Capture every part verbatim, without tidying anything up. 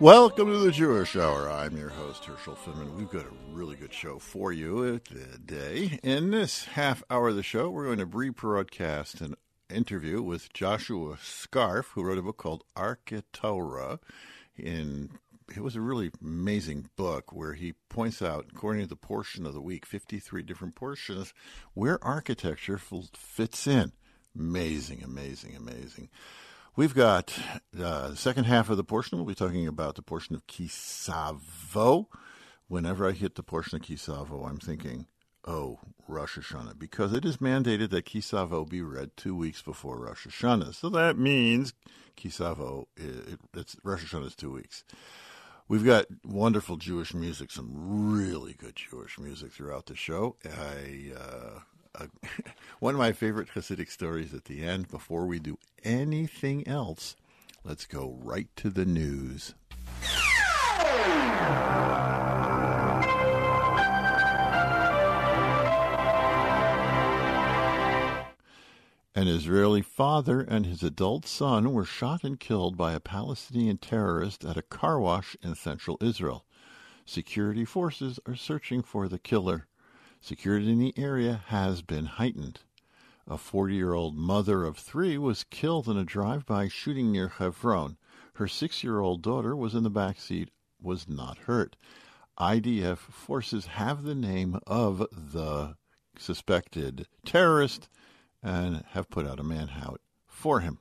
Welcome to the Jewish Hour. I'm your host, Herschel Finman. We've got a really good show for you today. In this half hour of the show, we're going to rebroadcast an interview with Joshua Skarf, who wrote a book called ArchitecTorah. In it was a really amazing book where he points out, according to the portion of the week, fifty-three different portions, where architecture fits in. Amazing, amazing, amazing. We've got uh, the second half of the portion. We'll be talking about the portion of Kisavo. Whenever I hit the portion of Kisavo, I'm thinking, oh, Rosh Hashanah, because it is mandated that Kisavo be read two weeks before Rosh Hashanah. So that means Kisavo, it, it's, Rosh Hashanah is two weeks. We've got wonderful Jewish music, some really good Jewish music throughout the show. I, uh, uh, one of my favorite Hasidic stories at the end. Before we do anything else, let's go right to the news. An Israeli father and his adult son were shot and killed by a Palestinian terrorist at a car wash in central Israel. Security forces are searching for the killer. Security in the area has been heightened. A forty-year-old mother of three was killed in a drive-by shooting near Hebron. Her six-year-old daughter was in the back seat, was not hurt. I D F forces have the name of the suspected terrorist and have put out a manhunt for him.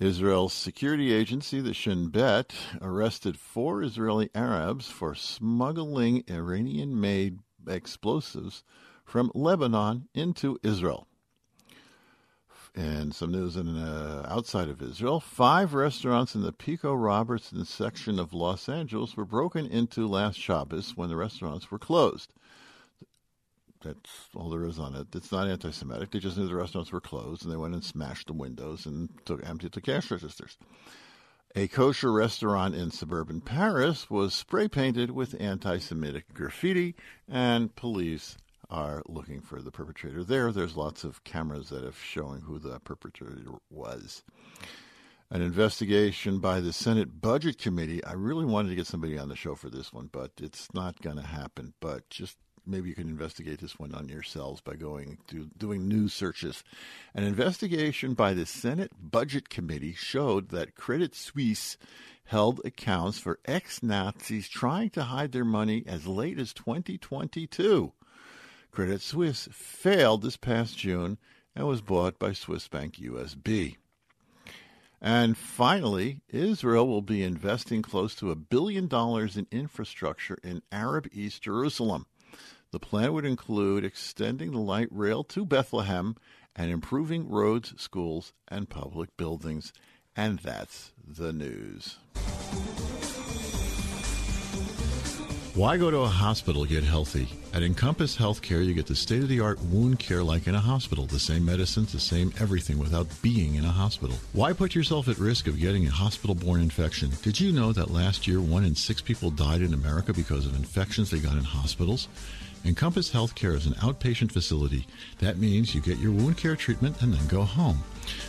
Israel's security agency, the Shin Bet, arrested four Israeli Arabs for smuggling Iranian-made explosives from Lebanon into Israel. And some news in, uh, outside of Israel, five restaurants in the Pico Robertson section of Los Angeles were broken into last Shabbos when the restaurants were closed. That's all there is on it. It's not anti-Semitic. They just knew the restaurants were closed, and they went and smashed the windows and took, emptied the cash registers. A kosher restaurant in suburban Paris was spray-painted with anti-Semitic graffiti, and police are looking for the perpetrator there. There's lots of cameras that are showing who the perpetrator was. An investigation by the Senate Budget Committee. I really wanted to get somebody on the show for this one, but it's not going to happen. But just maybe you can investigate this one on yourselves by going to doing news searches. An investigation by the Senate Budget Committee showed that Credit Suisse held accounts for ex-Nazis trying to hide their money as late as twenty twenty-two. Credit Suisse failed this past June and was bought by Swiss bank U S B. And finally, Israel will be investing close to a billion dollars in infrastructure in Arab East Jerusalem. The plan would include extending the light rail to Bethlehem and improving roads, schools, and public buildings. And that's the news. Why go to a hospital to get healthy? At Encompass Healthcare, you get the state-of-the-art wound care like in a hospital. The same medicines, the same everything without being in a hospital. Why put yourself at risk of getting a hospital-borne infection? Did you know that last year, one in six people died in America because of infections they got in hospitals? Encompass Healthcare is an outpatient facility. That means you get your wound care treatment and then go home.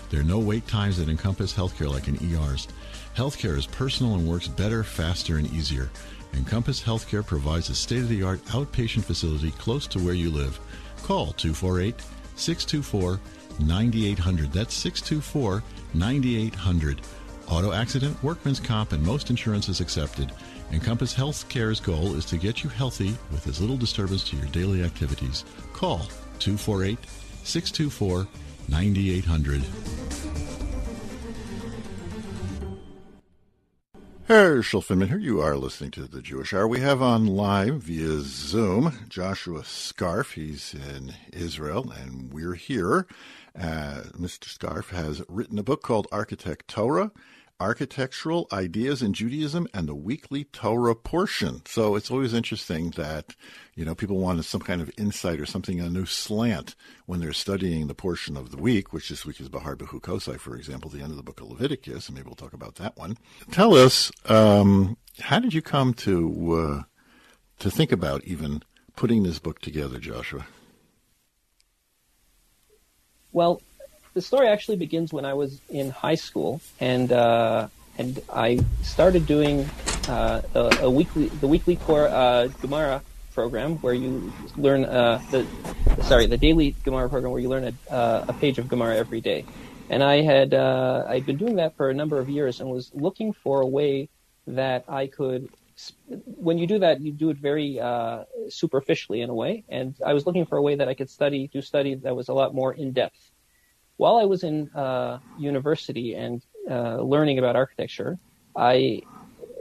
There are no wait times at Encompass Healthcare like in E Rs. Healthcare is personal and works better, faster, and easier. Encompass Healthcare provides a state-of-the-art outpatient facility close to where you live. Call two four eight, six two four, nine eight zero zero. That's six two four, nine eight zero zero. Auto accident, workman's comp, and most insurance is accepted. Encompass Healthcare's goal is to get you healthy with as little disturbance to your daily activities. Call two four eight, six two four, nine eight zero zero. Herschel Finman here. You are listening to The Jewish Hour. We have on live via Zoom Joshua Skarf. He's in Israel, and we're here. Uh, Mister Skarf has written a book called ArchitecTorah, Architectural Ideas in Judaism and the Weekly Torah Portion. So it's always interesting that, you know, people want some kind of insight or something, a new slant when they're studying the portion of the week, which this week is Bahar Behukosai, for example, the end of the book of Leviticus, and maybe we'll talk about that one. Tell us, um, how did you come to uh, to think about even putting this book together, Joshua? Well, the story actually begins when I was in high school, and uh, and I started doing uh, a, a weekly the weekly core uh, Gemara program where you learn uh, the sorry the daily Gemara program where you learn a, uh, a page of Gemara every day, and I had uh, I'd been doing that for a number of years and was looking for a way that I could. When you do that, you do it very uh, superficially in a way, and I was looking for a way that I could study do study that was a lot more in depth. While I was in uh, university and uh, learning about architecture, I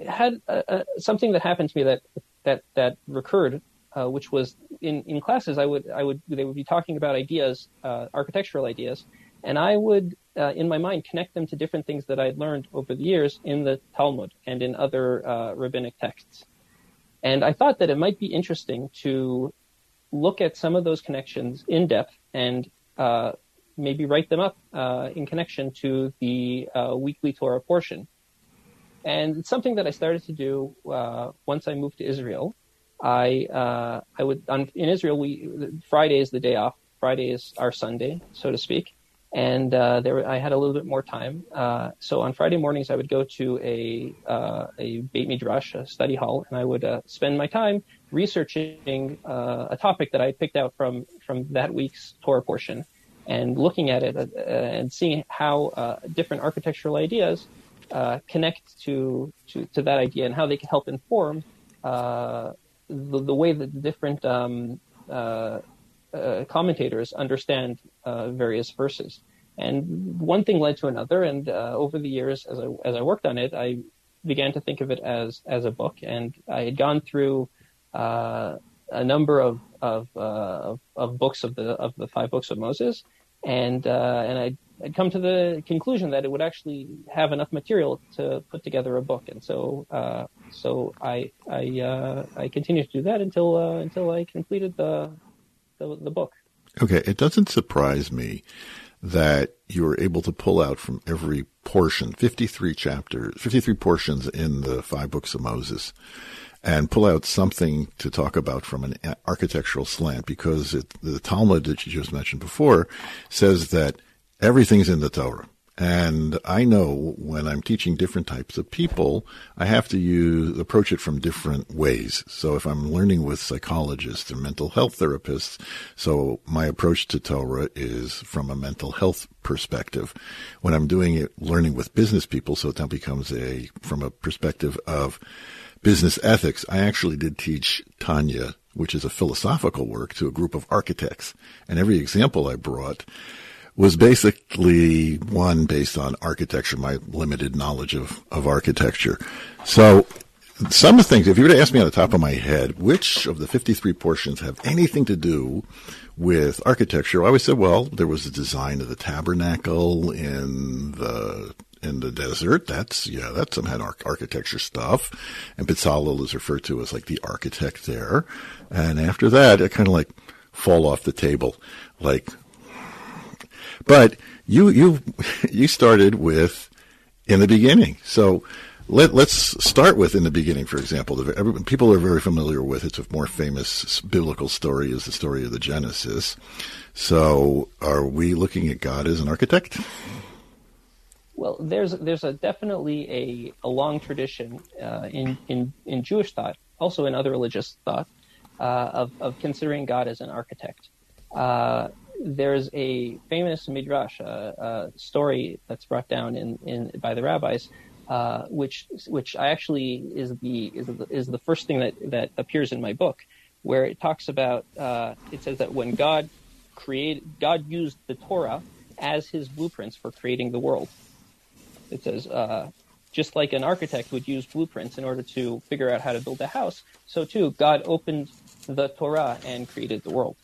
had uh, uh, something that happened to me that that that recurred, uh, which was in, in classes I would I would they would be talking about ideas, uh, architectural ideas, and I would uh, in my mind connect them to different things that I'd learned over the years in the Talmud and in other uh, rabbinic texts, and I thought that it might be interesting to look at some of those connections in depth and. Uh, maybe write them up uh, in connection to the uh, weekly Torah portion. And it's something that I started to do uh, once I moved to Israel. I uh, I would on, in Israel, we Friday is the day off. Friday is our Sunday, so to speak. And uh, there I had a little bit more time. Uh, so on Friday mornings, I would go to a, uh, a Beit Midrash, a study hall, and I would uh, spend my time researching uh, a topic that I picked out from, from that week's Torah portion. And looking at it uh, and seeing how uh, different architectural ideas uh, connect to, to, to that idea and how they can help inform uh, the, the way that the different um, uh, uh, commentators understand uh, various verses. And one thing led to another, and uh, over the years, as I as I worked on it, I began to think of it as as a book. And I had gone through uh, a number of of, uh, of of books of the of the five books of Moses. And uh, and I'd, I'd come to the conclusion that it would actually have enough material to put together a book, and so uh, so I I uh, I continued to do that until uh, until I completed the, the the book. Okay, it doesn't surprise me that you were able to pull out from every portion fifty-three chapters, fifty-three portions in the five books of Moses. And pull out something to talk about from an architectural slant, because it, the Talmud that you just mentioned before says that everything's in the Torah. And I know when I'm teaching different types of people, I have to use approach it from different ways. So if I'm learning with psychologists or mental health therapists, so my approach to Torah is from a mental health perspective. When I'm doing it, learning with business people, so it now becomes a from a perspective of business ethics. I actually did teach Tanya, which is a philosophical work, to a group of architects. And every example I brought was basically one based on architecture, my limited knowledge of, of architecture. So some of the things, if you were to ask me on the top of my head, which of the fifty-three portions have anything to do with architecture, I always said, well, there was the design of the tabernacle in the in the desert. That's, yeah, that's some had architecture stuff. And Betzalel is referred to as like the architect there. And after that, it kind of like fall off the table. Like, but you, you, you started with in the beginning. So, Let, let's start with in the beginning, for example. The, everyone, people are very familiar with it. It's a more famous biblical story is the story of the Genesis. So are we looking at God as an architect? Well, there's there's a definitely a, a long tradition uh, in, in, in Jewish thought, also in other religious thought, uh, of, of considering God as an architect. Uh, there's a famous midrash, a, a story that's brought down in, in by the rabbis, Uh, which, which I actually is the is the, is the first thing that, that appears in my book, where it talks about uh, it says that when God created, God used the Torah as His blueprints for creating the world. It says uh, just like an architect would use blueprints in order to figure out how to build a house, so too God opened the Torah and created the world.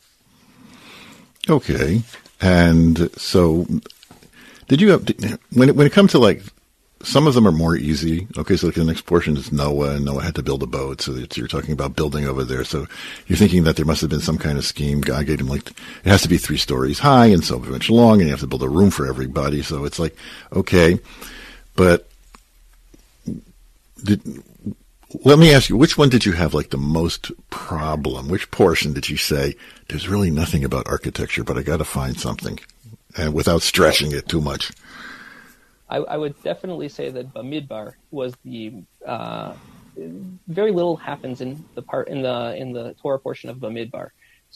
Okay, and so did you have, when it, when it comes to like. Some of them are more easy. Okay, so the next portion is Noah, and Noah had to build a boat. So you're talking about building over there. So you're thinking that there must have been some kind of scheme. God gave him, like, it has to be three stories high and so much long, and you have to build a room for everybody. So it's like, okay. But did, let me ask you, which one did you have, like, the most problem? Which portion did you say, there's really nothing about architecture, but I got to find something, and without stretching it too much? I, I would definitely say that Bamidbar was the uh, very little happens in the part in the in the Torah portion of Bamidbar.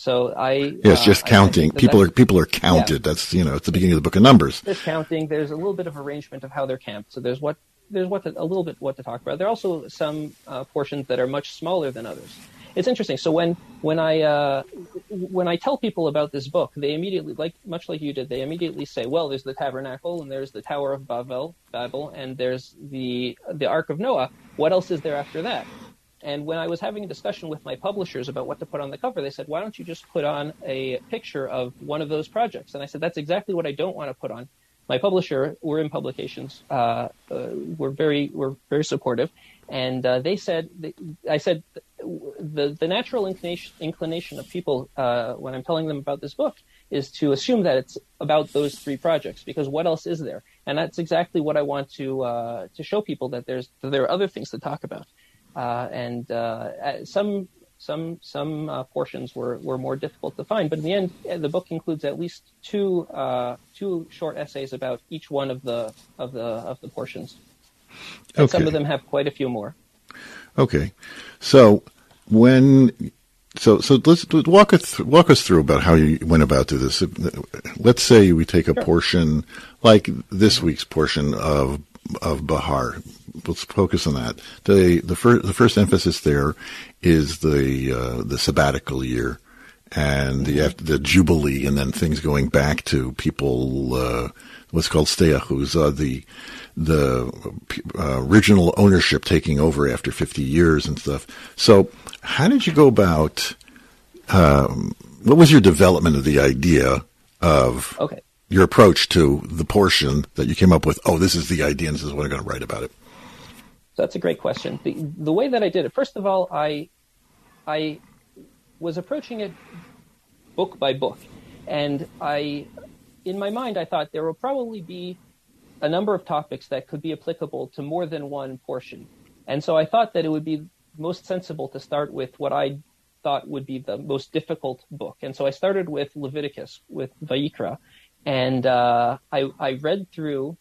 So I yes, uh, just counting. That people are people are counted. Yeah. That's you know, it's the beginning of the book of Numbers. There's counting. There's a little bit of arrangement of how they're camped. So there's what there's what to, a little bit what to talk about. There are also some uh, portions that are much smaller than others. It's interesting. So when when I uh, when I tell people about this book, they immediately, like much like you did, they immediately say, "Well, there's the tabernacle, and there's the Tower of Babel, Babel, and there's the the Ark of Noah. What else is there after that?" And when I was having a discussion with my publishers about what to put on the cover, they said, "Why don't you just put on a picture of one of those projects?" And I said, "That's exactly what I don't want to put on." My publisher, Urim Publications, uh, uh, were very were very supportive, and uh, they said, "I said." The, the natural inclination, inclination of people uh, when I'm telling them about this book is to assume that it's about those three projects, because what else is there? And that's exactly what I want to uh, to show people, that there's that there are other things to talk about. Uh, and uh, some some some uh, portions were, were more difficult to find, but in the end, the book includes at least two uh, two short essays about each one of the of the of the portions. And okay. Some of them have quite a few more. Okay, so. When so so let's walk us walk us through about how you went about to this. Let's say we take a sure. portion like this week's portion of of Bahar. Let's focus on that. the the first The first emphasis there is the uh, the sabbatical year and the after the jubilee, and then things going back to people. Uh, what's called steachus, the the uh, original ownership taking over after fifty years and stuff. So how did you go about, um, what was your development of the idea of okay. your approach to the portion that you came up with? Oh, this is the idea and this is what I'm going to write about it. That's a great question. The, the way that I did it, first of all, I I was approaching it book by book. And I, in my mind, I thought there will probably be a number of topics that could be applicable to more than one portion. And so I thought that it would be most sensible to start with what I thought would be the most difficult book. And so I started with Leviticus, with Vayikra. And uh, I, I read through,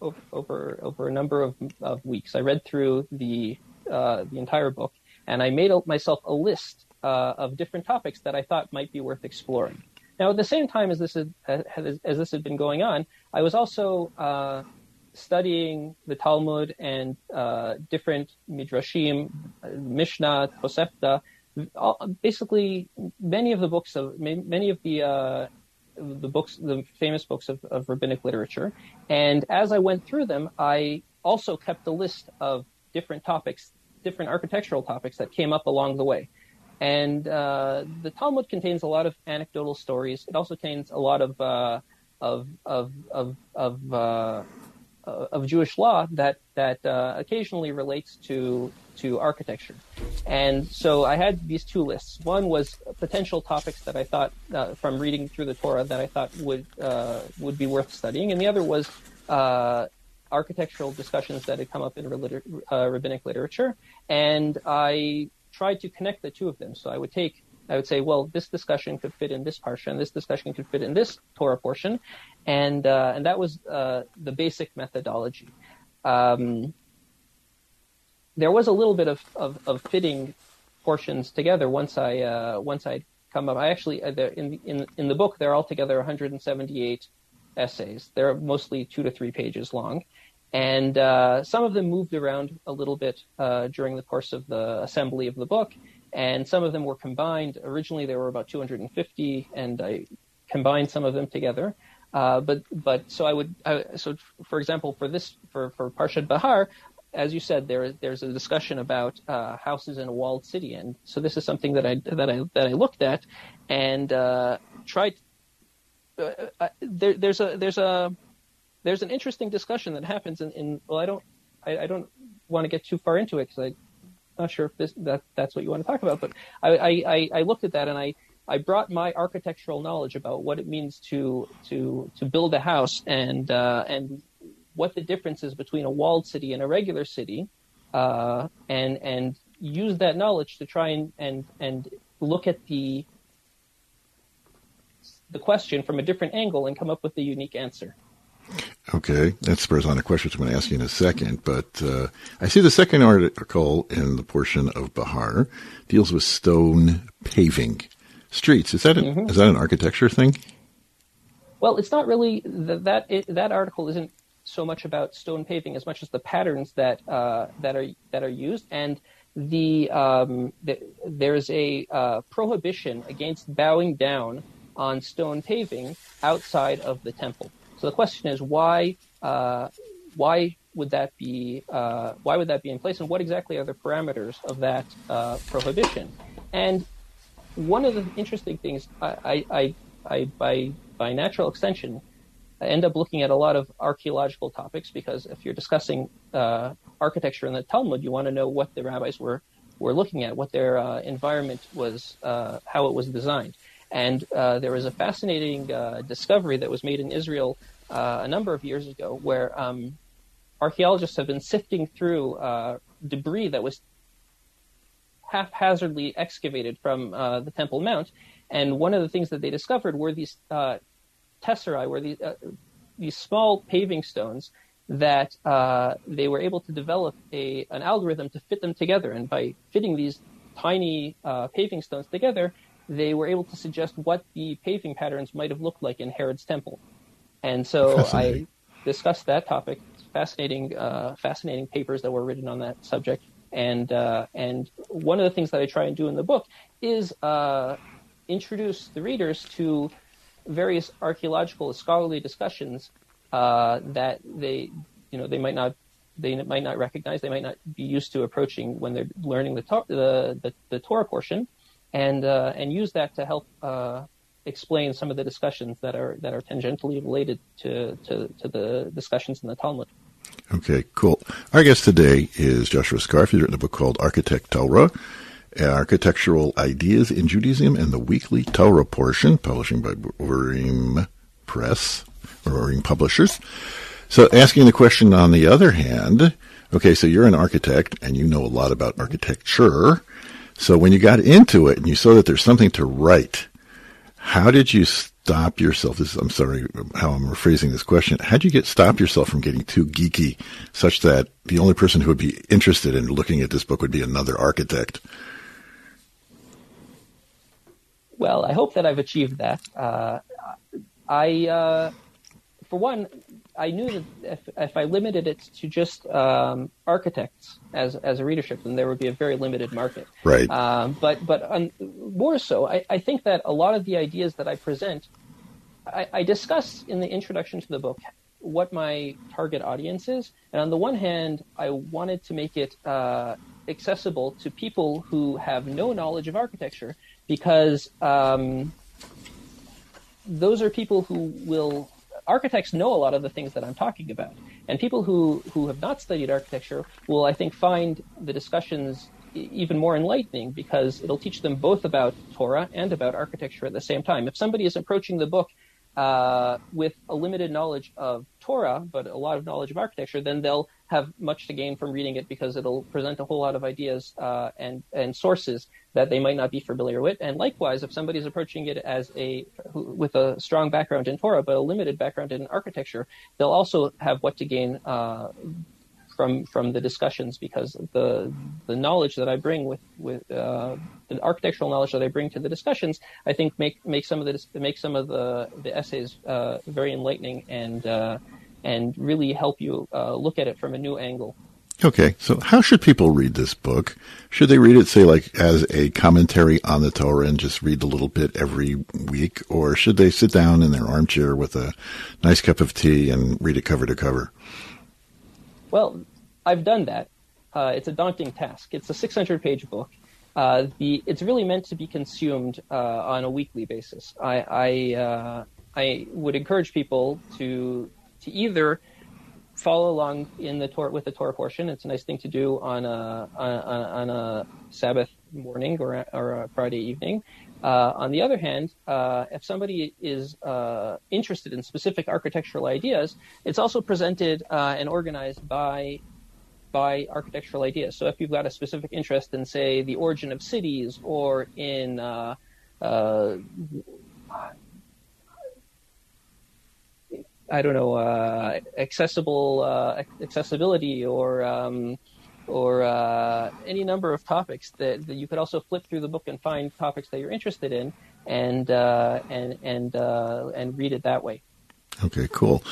over over, over a number of, of weeks, I read through the uh, the entire book. And I made a, myself a list uh, of different topics that I thought might be worth exploring. Now, at the same time as this had, as this had been going on, I was also uh, studying the Talmud and uh, different midrashim, Mishnah, Tosefta, basically many of the books of many of the uh, the books, the famous books of, of rabbinic literature. And as I went through them, I also kept a list of different topics different architectural topics that came up along the way. And uh, the Talmud contains a lot of anecdotal stories. It also contains a lot of uh, of of of of, uh, of Jewish law that that uh, occasionally relates to to architecture. And so I had these two lists. One was potential topics that I thought uh, from reading through the Torah that I thought would uh, would be worth studying, and the other was uh, architectural discussions that had come up in reliter- uh, rabbinic literature. And I tried to connect the two of them. So I would take, I would say, well, this discussion could fit in this parsha, and this discussion could fit in this Torah portion, and uh, and that was uh, the basic methodology. Um, there was a little bit of, of, of fitting portions together once I uh, once I come up. I actually in in in the book they're altogether one hundred seventy-eight essays. They're mostly two to three pages long. And uh, some of them moved around a little bit uh, during the course of the assembly of the book, and some of them were combined. Originally, there were about two hundred fifty, and I combined some of them together. Uh, but but so I would I, so for example for this for for Parshat Bahar, as you said, there there's a discussion about uh, houses in a walled city, and so this is something that I that I that I looked at and uh, tried. Uh, I, there, there's a there's a There's an interesting discussion that happens in, in well, I don't, I, I don't want to get too far into it because I'm not sure if this, that that's what you want to talk about. But I, I, I looked at that and I, I brought my architectural knowledge about what it means to to to build a house and uh, and what the difference is between a walled city and a regular city, uh, and and use that knowledge to try and and and look at the the question from a different angle and come up with a unique answer. Okay, that spurs on a question I'm going to ask you in a second, but uh, I see the second article in the portion of Bahar deals with stone paving streets. Is that an, mm-hmm. is that an architecture thing? Well, it's not really th- that. It, that article isn't so much about stone paving as much as the patterns that uh, that are that are used, and the, um, the there's a uh, prohibition against bowing down on stone paving outside of the temple. So the question is, why uh, why would that be uh, why would that be in place, and what exactly are the parameters of that uh, prohibition? And one of the interesting things, I, I, I by by natural extension, I end up looking at a lot of archaeological topics because if you're discussing uh, architecture in the Talmud, you want to know what the rabbis were were looking at, what their uh, environment was, uh, how it was designed. And uh, there was a fascinating uh, discovery that was made in Israel uh, a number of years ago where um, archaeologists have been sifting through uh, debris that was haphazardly excavated from uh, the Temple Mount. And one of the things that they discovered were these uh, tesserae, were these, uh, these small paving stones that uh, they were able to develop a an algorithm to fit them together. And by fitting these tiny uh, paving stones together, they were able to suggest what the paving patterns might have looked like in Herod's temple. And so I discussed that topic, fascinating uh, fascinating papers that were written on that subject. And uh, and one of the things that I try and do in the book is uh, introduce the readers to various archaeological scholarly discussions uh, that they you know they might not they might not recognize, they might not be used to approaching when they're learning the to- the, the, the Torah portion. And uh, and use that to help uh, explain some of the discussions that are that are tangentially related to, to, to the discussions in the Talmud. Okay, cool. Our guest today is Joshua Skarf. He's written a book called ArchitecTorah, Architectural Ideas in Judaism and the Weekly Torah Portion, publishing by Boreim Press, Boreim Publishers. So asking the question on the other hand, okay, so you're an architect and you know a lot about architecture. So when you got into it and you saw that there's something to write, how did you stop yourself? This, I'm sorry how I'm rephrasing this question. How did you get stop yourself from getting too geeky such that the only person who would be interested in looking at this book would be another architect? Well, I hope that I've achieved that. Uh, I, uh, for one, I knew that if, if I limited it to just um, architects as as a readership, then there would be a very limited market. Right. Um, but but on, more so, I, I think that a lot of the ideas that I present, I, I discuss in the introduction to the book what my target audience is. And on the one hand, I wanted to make it uh, accessible to people who have no knowledge of architecture, because um, those are people who will – architects know a lot of the things that I'm talking about. And people who, who have not studied architecture will, I think, find the discussions even more enlightening, because it'll teach them both about Torah and about architecture at the same time. If somebody is approaching the book uh, with a limited knowledge of Torah but a lot of knowledge of architecture, then they'll have much to gain from reading it, because it'll present a whole lot of ideas uh, and, and sources that they might not be familiar with. And likewise, if somebody's approaching it as a with a strong background in Torah but a limited background in architecture, they'll also have what to gain uh, from from the discussions, because the the knowledge that I bring with with uh, the architectural knowledge that I bring to the discussions, I think make make some of the make some of the the essays uh, very enlightening and uh, and really help you uh, look at it from a new angle. Okay, so how should people read this book? Should they read it, say, like as a commentary on the Torah and just read a little bit every week, or should they sit down in their armchair with a nice cup of tea and read it cover to cover? Well, I've done that. Uh, it's a daunting task. It's a six hundred page book. Uh, the it's really meant to be consumed uh, on a weekly basis. I I, uh, I would encourage people to to either follow along in the Torah with the Torah portion. It's a nice thing to do on a on, on a Sabbath morning or a, or a Friday evening. Uh, on the other hand, uh, if somebody is uh, interested in specific architectural ideas, it's also presented uh, and organized by by architectural ideas. So if you've got a specific interest in, say, the origin of cities, or in uh, uh, I don't know uh, accessible uh, accessibility or um, or uh, any number of topics, that, that you could also flip through the book and find topics that you're interested in, and uh, and and uh, and read it that way. Okay, cool.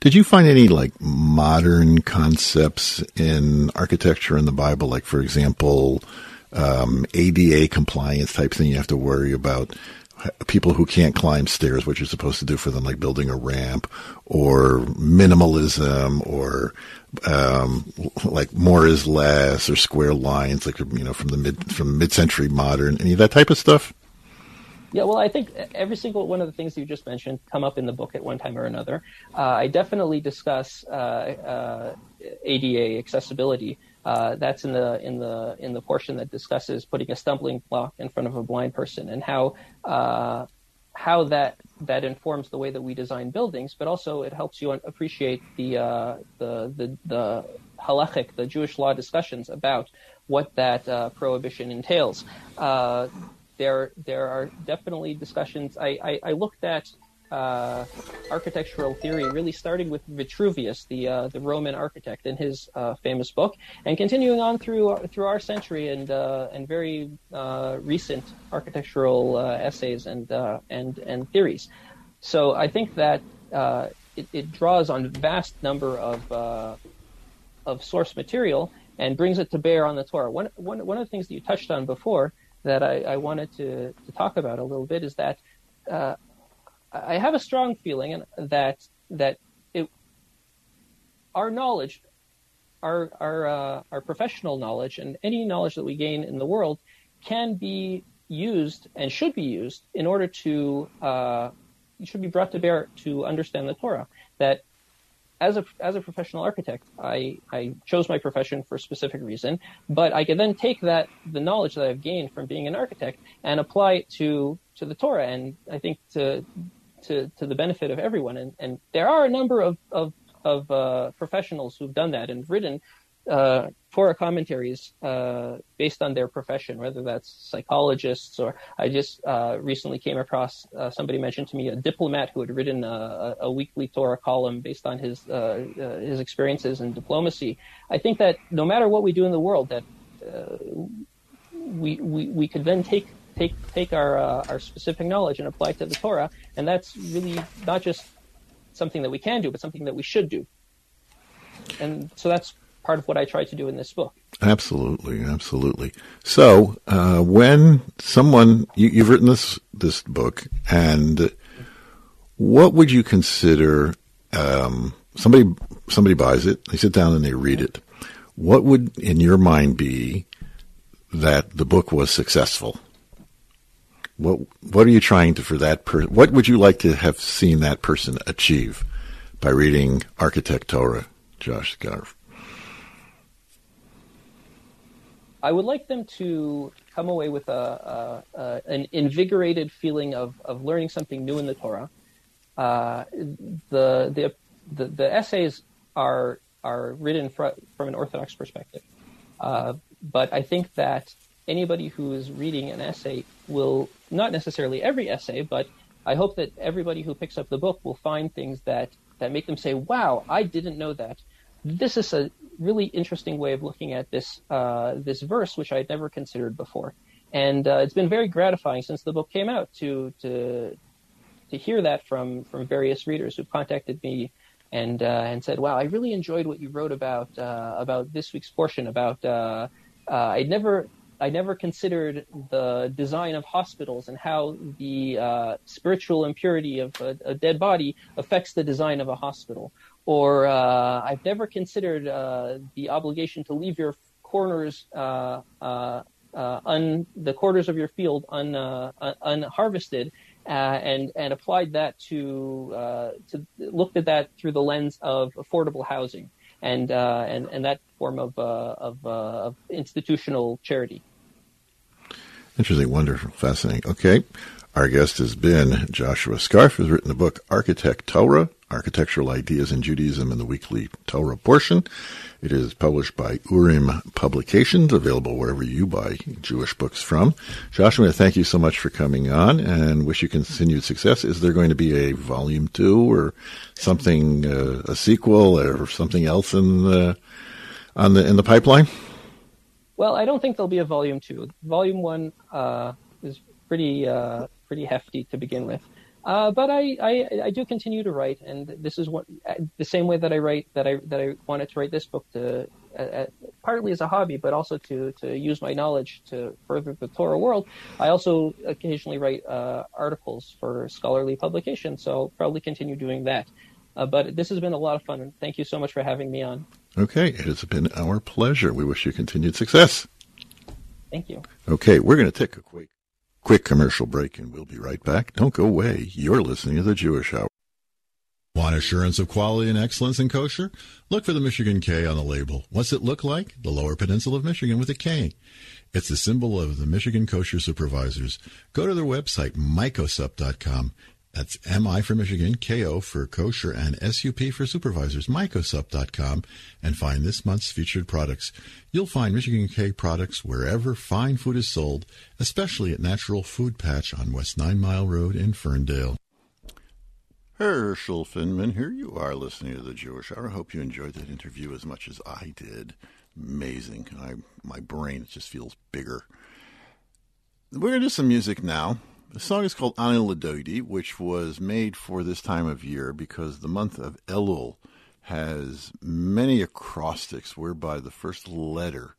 Did you find any like modern concepts in architecture in the Bible? Like, for example, um, A D A compliance type thing you have to worry about, people who can't climb stairs, what you're supposed to do for them, like building a ramp, or minimalism, or um, like more is less, or square lines, like, you know, from the mid from mid-century modern, any of that type of stuff? Yeah, well, I think every single one of the things you just mentioned come up in the book at one time or another. Uh, I definitely discuss uh, uh, A D A accessibility. Uh, that's in the in the in the portion that discusses putting a stumbling block in front of a blind person, and how uh, how that that informs the way that we design buildings, but also it helps you appreciate the uh, the the the halachic, the Jewish law discussions about what that uh, prohibition entails. Uh, There, there are definitely discussions. I, I, I looked at uh, architectural theory, really starting with Vitruvius, the uh, the Roman architect, in his uh, famous book, and continuing on through through our century and uh, and very uh, recent architectural uh, essays and uh, and and theories. So I think that uh, it, it draws on a vast number of uh, of source material and brings it to bear on the Torah. One one one of the things that you touched on before, that I, I wanted to, to talk about a little bit, is that uh, I have a strong feeling that that it, our knowledge, our our uh, our professional knowledge, and any knowledge that we gain in the world can be used and should be used in order to uh, should be brought to bear to understand the Torah. That as a as a professional architect, I, I chose my profession for a specific reason, but I can then take that the knowledge that I've gained from being an architect and apply it to, to the Torah, and I think to to, to the benefit of everyone. And, and there are a number of of, of uh, professionals who've done that and written uh, Torah commentaries uh, based on their profession, whether that's psychologists, or I just uh, recently came across uh, somebody mentioned to me a diplomat who had written a, a weekly Torah column based on his uh, uh, his experiences in diplomacy. I think that no matter what we do in the world, that uh, we, we we could then take take take our uh, our specific knowledge and apply it to the Torah, and that's really not just something that we can do, but something that we should do. And so that's part of what I try to do in this book. Absolutely, absolutely. So uh, when someone, you, you've written this this book, and what would you consider, um, somebody somebody buys it, they sit down and they read it. What would, in your mind, be that the book was successful. What what are you trying to for that person? What would you like to have seen that person achieve by reading ArchitecTorah, Josh Skarf? I would like them to come away with a, a, a an invigorated feeling of of learning something new in the Torah. Uh, the, the the the essays are are written fr- from an Orthodox perspective, uh, but I think that anybody who is reading an essay will, not necessarily every essay, but I hope that everybody who picks up the book will find things that, that make them say, wow, I didn't know that. This is a really interesting way of looking at this uh, this verse, which I'd never considered before. And uh, it's been very gratifying since the book came out to to to hear that from, from various readers who contacted me and uh, and said, wow, I really enjoyed what you wrote about uh, about this week's portion, about uh, uh, I'd never... I never considered the design of hospitals and how the uh, spiritual impurity of a, a dead body affects the design of a hospital. Or uh, I've never considered uh, the obligation to leave your corners, uh, uh, uh, un, the corners of your field un, uh, un, unharvested, uh, and and applied that to uh, to looked at that through the lens of affordable housing. And, uh, and and that form of uh, of, uh, of institutional charity. Interesting, wonderful, fascinating. Okay, our guest has been Joshua Skarf, who's written the book ArchitecTorah, Architectural Ideas in Judaism in the Weekly Torah Portion. It is published by Urim Publications, available wherever you buy Jewish books from. Joshua, thank you so much for coming on and wish you continued success. Is there going to be a volume two or something, uh, a sequel or something else in the, on the, in the pipeline? Well, I don't think there'll be a volume two. Volume one uh, is pretty, uh, pretty hefty to begin with. Uh, but I, I, I do continue to write, and this is what the same way that I write that I that I wanted to write this book to, uh, partly as a hobby, but also to, to use my knowledge to further the Torah world. I also occasionally write uh, articles for scholarly publication, so I'll probably continue doing that. Uh, but this has been a lot of fun, and thank you so much for having me on. Okay, it has been our pleasure. We wish you continued success. Thank you. Okay, we're going to take a quick. Quick commercial break, and we'll be right back. Don't go away. You're listening to The Jewish Hour. Want assurance of quality and excellence in kosher? Look for the Michigan K on the label. What's it look like? The Lower Peninsula of Michigan with a K. It's the symbol of the Michigan Kosher Supervisors. Go to their website, mycosup dot com. That's M I for Michigan, K O for kosher, and S U P for supervisors, mycosup dot com, and find this month's featured products. You'll find Michigan K products wherever fine food is sold, especially at Natural Food Patch on West Nine Mile Road in Ferndale. Herschel Finman, here you are listening to The Jewish Hour. I hope you enjoyed that interview as much as I did. Amazing. I, my brain just feels bigger. We're going to do some music now. The song is called Ani L'Doidi, which was made for this time of year because the month of Elul has many acrostics whereby the first letter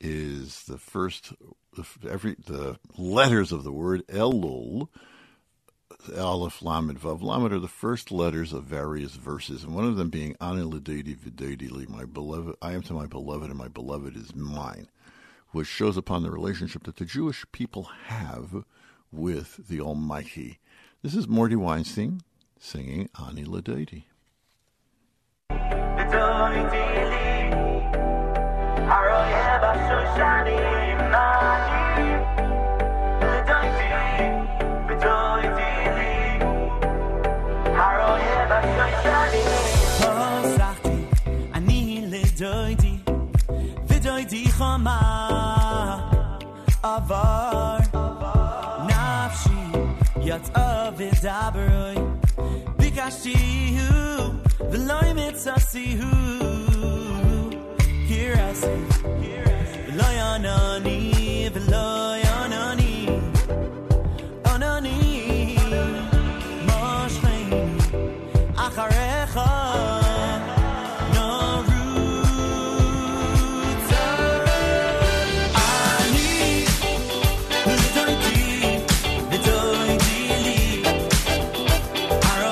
is the first, every the letters of the word Elul, Aleph, Lamed, Vav, Lamed, are the first letters of various verses, and one of them being Ani L'Doidi V'Doidi Li, my beloved, I am to my beloved, and my beloved is mine, which shows upon the relationship that the Jewish people have with the Almighty. This is Morty Weinstein singing Ani L'Doidi. Yat avidabroi, bikashihu, v'loy mitzasihu. Hear us, hear us. V'loy anani, v'loy anani, anani. Moshchei, acharecha, no rutzah. Ani, l'doidi. I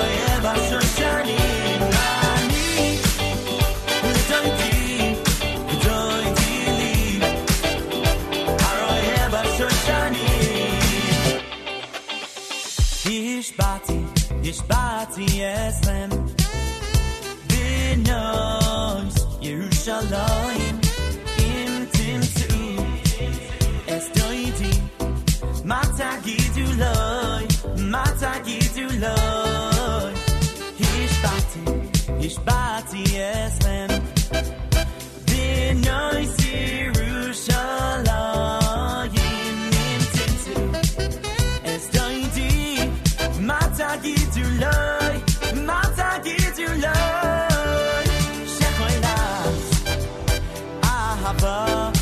אולי, מה תגידו אולי? השבעתי, השבעתי אסמן, בנויס ירושלים נמצאו, אז דיידי, מה תגידו אולי, מה תגידו אולי? שכוי לך, אהבה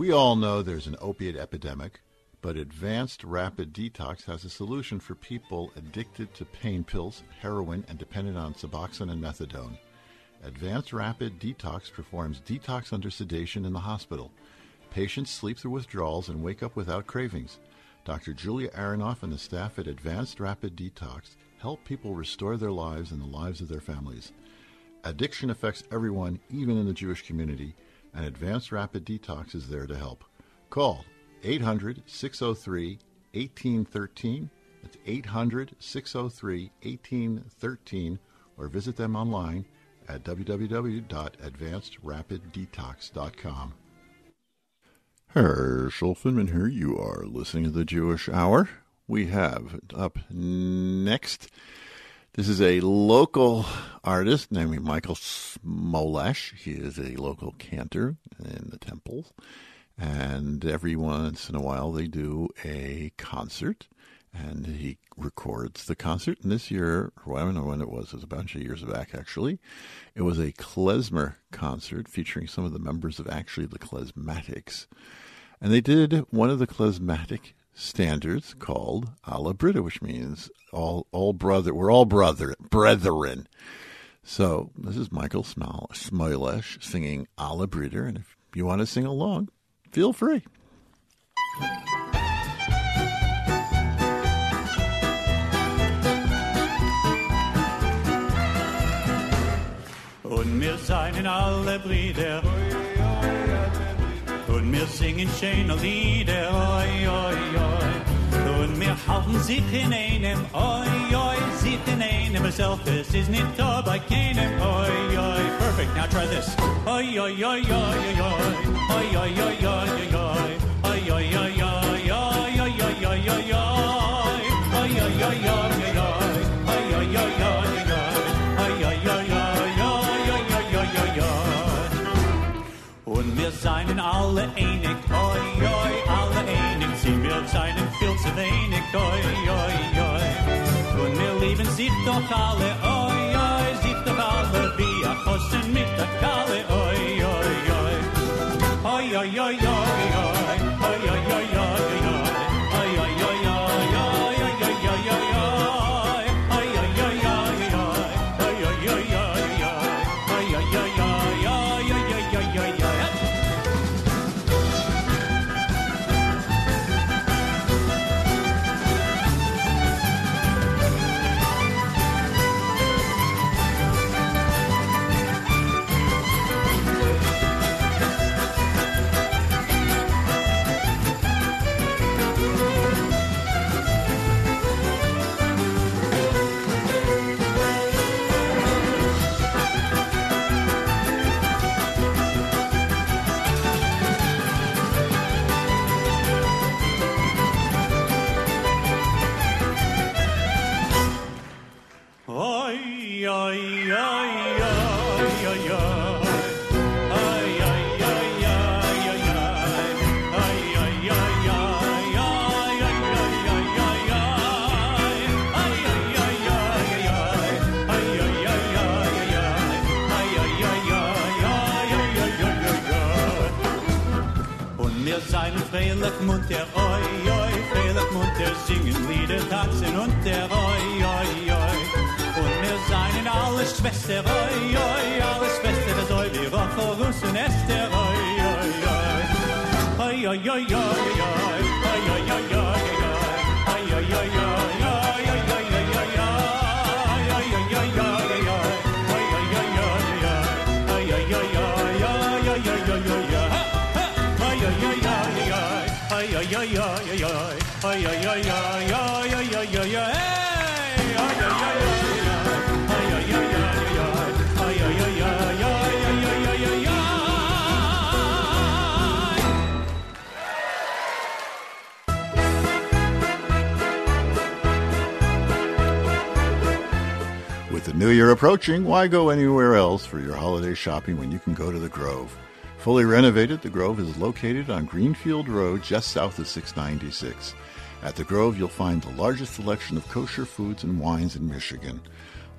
We all know there's an opiate epidemic, but Advanced Rapid Detox has a solution for people addicted to pain pills, heroin, and dependent on Suboxone and Methadone. Advanced Rapid Detox performs detox under sedation in the hospital. Patients sleep through withdrawals and wake up without cravings. Doctor Julia Aronoff and the staff at Advanced Rapid Detox help people restore their lives and the lives of their families. Addiction affects everyone, even in the Jewish community, and Advanced Rapid Detox is there to help. Call eight hundred, six oh three, one eight one three. That's eight hundred, six oh three, one eight one three. Or visit them online at w w w dot advanced rapid detox dot com. Herschel Finman here. You are listening to The Jewish Hour. We have up next, this is a local artist named Michael Smolash. He is a local cantor in the temple. And every once in a while they do a concert. And he records the concert. And this year, well, I don't know when it was. It was a bunch of years back, actually. It was a klezmer concert featuring some of the members of actually the Klezmatics. And they did one of the Klezmatic standards called Alla Brita, which means all all brother. We're all brother brethren. So this is Michael Smolash singing Alla Brita, and if you want to sing along, feel free. Und wir seien alle Brüder. Und wir singen schöne Lieder, oi, oi, oi. Und wir halten sich in einem, oi, oi, sich in einem, es selbst ist nicht da bei keinem, oi, oi. Perfect, now try this. Oi, oi, oi, oi, oi, oi, oi, oi, oi, oi, oi, oi, oi, oi, oi, oi, oi, oi, oi, oi, oi, oi. Wir seien alle einig, oi, oi, alle einig, sie wir seien viel zu wenig, oi, oi, oi. Und wir lieben sie doch alle, oi, oi, sie doch alle, wir kosten mit der Kalle, oi, oi, oi. Oi, oi, oi, oi, oi, oi, oi, oi, oi, oi, oi, oi, oi, oi, oi, oi, oi. Lieder sein und feierlich munter, oi, oi, feierlich munter singen Lieder, tanzen unter, oi, oi, oi. Und wir seien alle Schwester, oi, oi, alle Schwester, das oi, wir Rachel, Russ und Esther, oi, oi, oi. Oi, oi, oi, oi, oi, oi, oi, oi, oi, oi, oi, oi, oi, oi, oi, oi, oi, oi, oi, oi, With the new year approaching, why go anywhere else for your holiday shopping when you can go to the Grove? Fully renovated, the Grove is located on Greenfield Road just south of six ninety-six. At the Grove, you'll find the largest selection of kosher foods and wines in Michigan.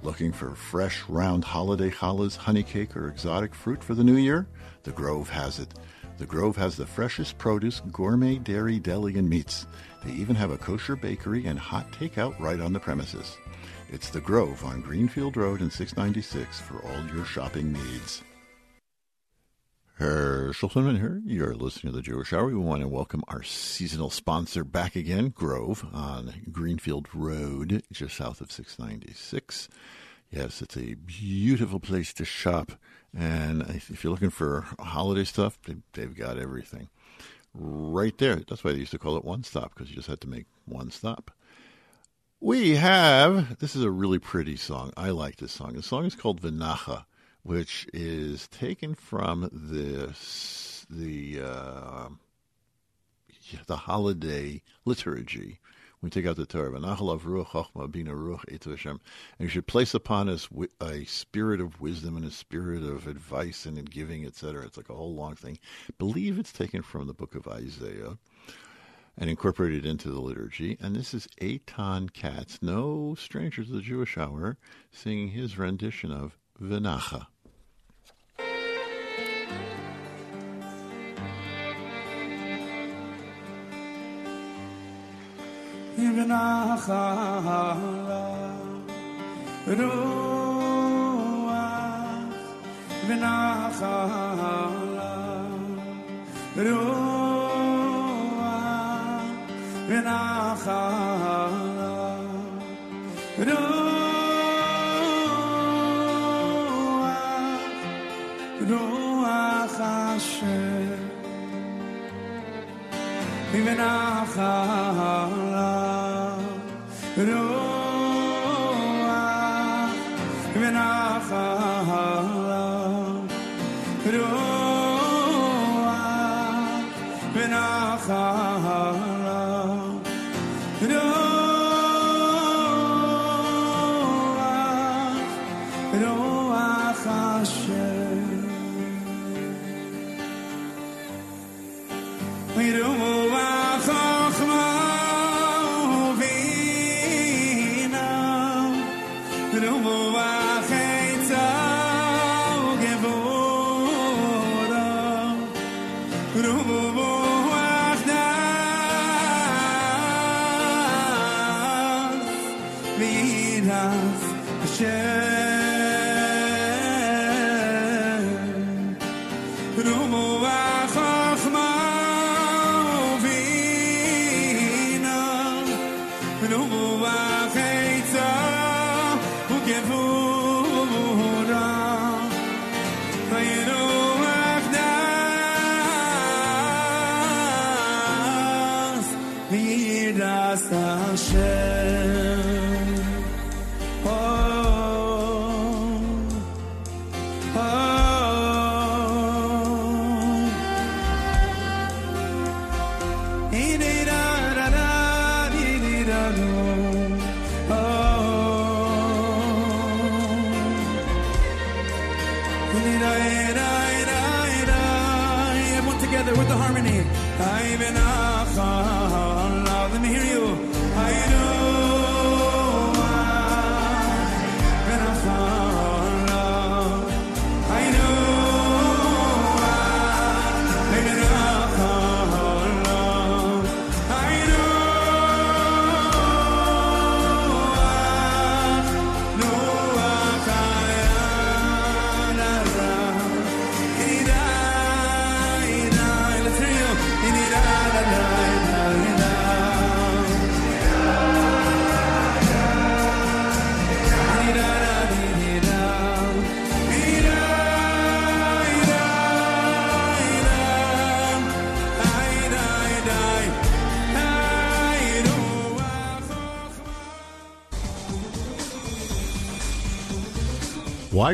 Looking for fresh, round holiday challahs, honey cake, or exotic fruit for the new year? The Grove has it. The Grove has the freshest produce, gourmet dairy, deli, and meats. They even have a kosher bakery and hot takeout right on the premises. It's the Grove on Greenfield Road and six ninety-six for all your shopping needs. Herschel Finman here. You're listening to The Jewish Hour. We want to welcome our seasonal sponsor back again, Grove, on Greenfield Road, just south of six ninety-six. Yes, it's a beautiful place to shop. And if you're looking for holiday stuff, they've got everything right there. That's why they used to call it One Stop, because you just had to make one stop. We have, this is a really pretty song. I like this song. The song is called Vinacha, which is taken from this, the uh, the holiday liturgy. We take out the Torah, and you should place upon us a spirit of wisdom and a spirit of advice and in giving, et cetera. It's like a whole long thing. I believe it's taken from the book of Isaiah and incorporated into the liturgy. And this is Eitan Katz, no stranger to the Jewish Hour, singing his rendition of Vinacha. Vinacha ruach, vinacha ruach, vinacha ruach. Vinacha ruach, vinacha ruach, vinacha ruach, ruach Hashem. Why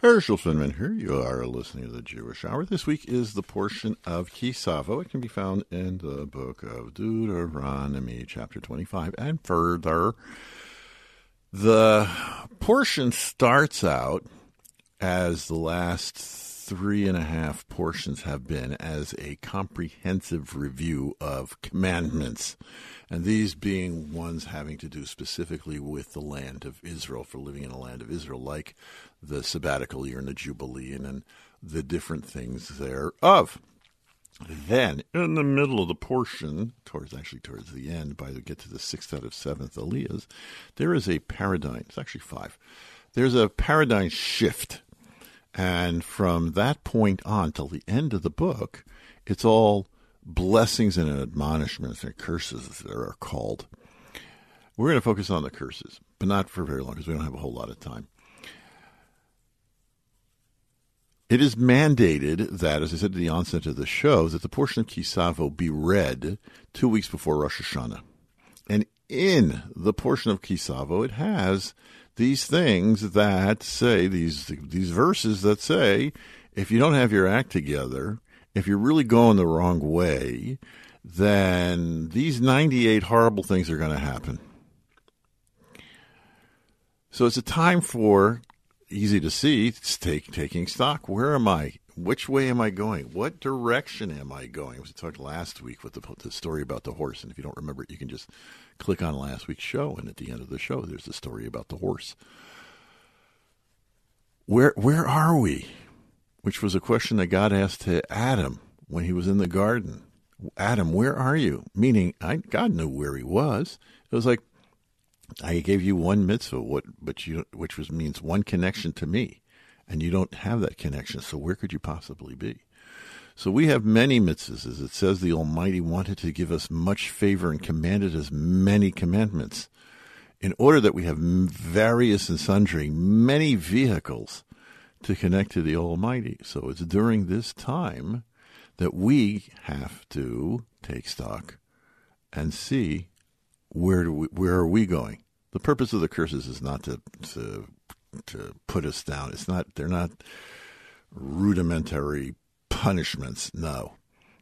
Herschel Finman here. You are listening to The Jewish Hour. This week is the portion of Kisavo. It can be found in the book of Deuteronomy, chapter twenty-five, and further. The portion starts out as the last three and a half portions have been, as a comprehensive review of commandments, and these being ones having to do specifically with the land of Israel, for living in the land of Israel, like the sabbatical year and the jubilee and, and the different things thereof. Then, in the middle of the portion, towards actually towards the end, by the get to the sixth out of seventh aliyahs, there is a paradigm. It's actually five. There's a paradigm shift. And from that point on till the end of the book, it's all blessings and admonishments and curses, as they are called. We're going to focus on the curses, but not for very long because we don't have a whole lot of time. It is mandated that, as I said at the onset of the show, that the portion of Kisavo be read two weeks before Rosh Hashanah. And in the portion of Kisavo, it has these things that say, these these verses that say, if you don't have your act together, if you're really going the wrong way, then these ninety-eight horrible things are going to happen. So it's a time for, easy to see, it's take, taking stock. Where am I? Which way am I going? What direction am I going? We talked last week with the, the story about the horse, and if you don't remember it, you can just click on last week's show, and at the end of the show, there's the story about the horse. Where where are we? Which was a question that God asked to Adam when he was in the garden. Adam, where are you? Meaning, I, God knew where he was. It was like, I gave you one mitzvah, what, but you, which was means one connection to me. And you don't have that connection, so where could you possibly be? So we have many mitzvahs. As it says, the Almighty wanted to give us much favor and commanded us many commandments, in order that we have various and sundry, many vehicles to connect to the Almighty. So it's during this time that we have to take stock and see where do we, where are we going. The purpose of the curses is not to... to to put us down. It's not, they're not rudimentary punishments. No,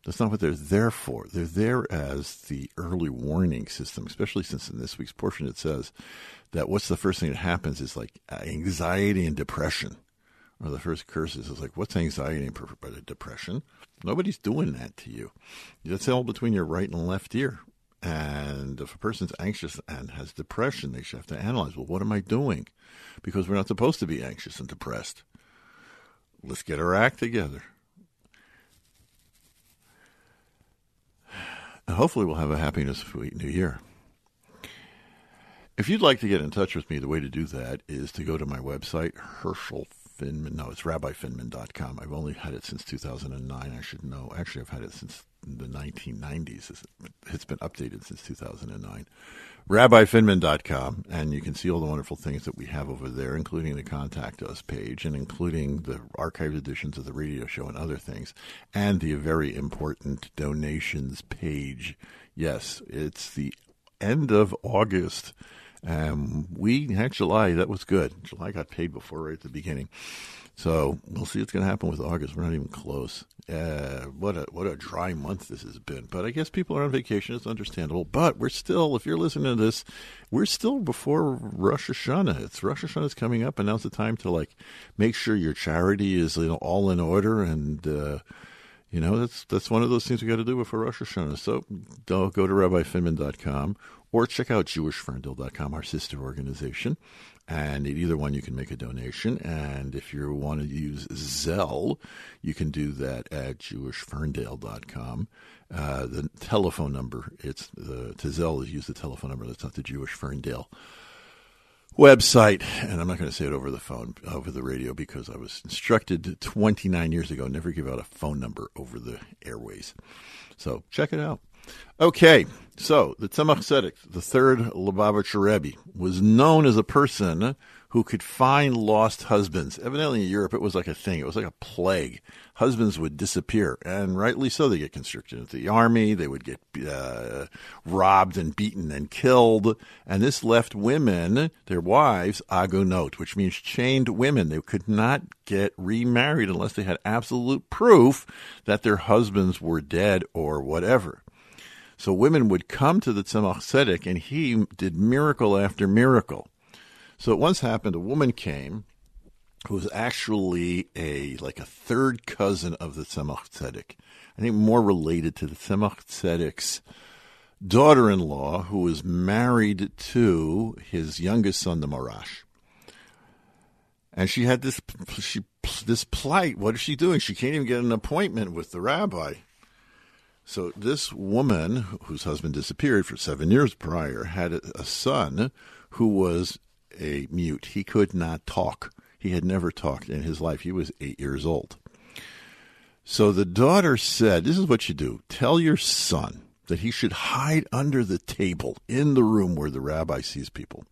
that's not what they're there for. They're there as the early warning system, especially since in this week's portion, it says that what's the first thing that happens is like anxiety and depression are the first curses. It's like, what's anxiety and depression? Nobody's doing that to you. That's all between your right and left ear. And if a person's anxious and has depression, they should have to analyze, well, what am I doing? Because we're not supposed to be anxious and depressed. Let's get our act together. And hopefully we'll have a happiness new year. If you'd like to get in touch with me, the way to do that is to go to my website, Herschel Finman. No, it's rabbi finman dot com. I've only had it since two thousand nine. I should know. Actually, I've had it since the nineteen nineties. It's been updated since two thousand nine. rabbi finman dot com, and you can see all the wonderful things that we have over there, including the Contact Us page and including the archived editions of the radio show and other things, and the very important donations page. Yes, it's the end of August. Um, we had July. That was good. July got paid before right at the beginning. So we'll see what's going to happen with August. We're not even close. Uh, what a what a dry month this has been. But I guess people are on vacation. It's understandable. But we're still, if you're listening to this, we're still before Rosh Hashanah. It's Rosh Hashanah is coming up, and now's the time to like make sure your charity is, you know, all in order and uh, You know, that's that's one of those things we got to do before Rosh Hashanah. So go to rabbi finman dot com or check out jewish ferndale dot com, our sister organization. And at either one, you can make a donation. And if you want to use Zelle, you can do that at jewish ferndale dot com. Uh, the telephone number, it's the, to Zelle, use the telephone number that's not the Jewish Ferndale website, and I'm not going to say it over the phone, over the radio, because I was instructed twenty-nine years ago, never give out a phone number over the airways. So check it out. Okay, so the Tzemach Tzedek, the third Lubavitcher Rebbe, was known as a person who could find lost husbands. Evidently in Europe, it was like a thing. It was like a plague. Husbands would disappear, and rightly so. They get conscripted into the army. They would get uh, robbed and beaten and killed, and this left women, their wives, agonot, which means chained women. They could not get remarried unless they had absolute proof that their husbands were dead or whatever. So women would come to the Tzemach Tzedek, and he did miracle after miracle. So it once happened, a woman came who was actually a like a third cousin of the Tzemach Tzedek. I think more related to the Tzemach Tzedek's daughter-in-law, who was married to his youngest son, the Marash. And she had this, she, this plight. What is she doing? She can't even get an appointment with the rabbi. So this woman, whose husband disappeared for seven years prior, had a son who was a mute. He could not talk. He had never talked in his life. He was eight years old. So the daughter said, this is what you do. Tell your son that he should hide under the table in the room where the rabbi sees people.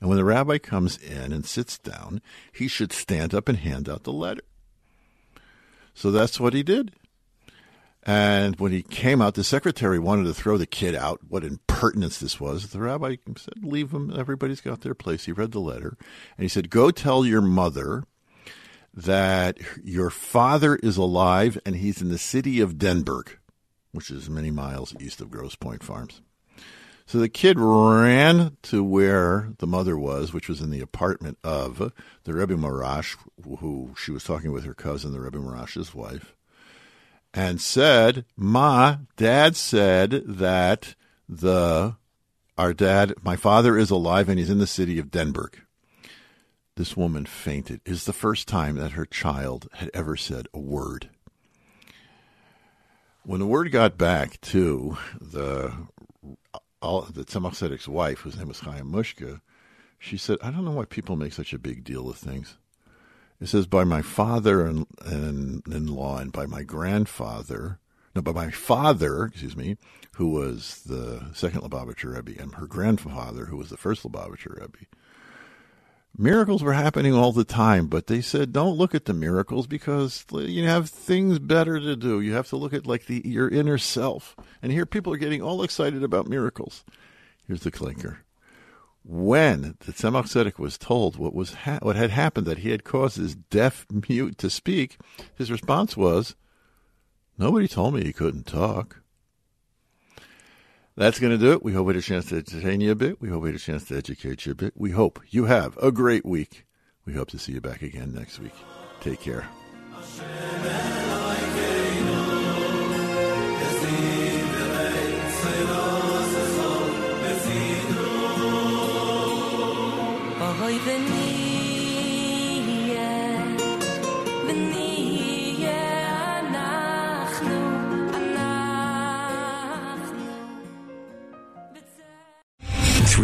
And when the rabbi comes in and sits down, he should stand up and hand out the letter. So that's what he did. And when he came out, the secretary wanted to throw the kid out. What impertinence this was. The rabbi said, leave him. Everybody's got their place. He read the letter. And he said, go tell your mother that your father is alive and he's in the city of Denberg, which is many miles east of Grosse Pointe Farms. So the kid ran to where the mother was, which was in the apartment of the Rebbe Marash, who she was talking with her cousin, the Rebbe Marash's wife. And said, Ma, Dad said that the our dad, my father is alive and he's in the city of Denberg. This woman fainted. It's the first time that her child had ever said a word. When the word got back to the, all, the Tzemach Tzedek's wife, whose name was Chaya Mushka, she said, I don't know why people make such a big deal of things. It says, by my father-in-law and by my grandfather, no, by my father, excuse me, who was the second Lubavitcher Rebbe, and her grandfather, who was the first Lubavitcher Rebbe. Miracles were happening all the time, but they said, don't look at the miracles because you have things better to do. You have to look at like the your inner self. And here people are getting all excited about miracles. Here's the clinker. When the Tzemach Tzedek was told what was ha- what had happened, that he had caused this deaf mute to speak, his response was, nobody told me he couldn't talk. That's going to do it. We hope we had a chance to entertain you a bit. We hope we had a chance to educate you a bit. We hope you have a great week. We hope to see you back again next week. Take care.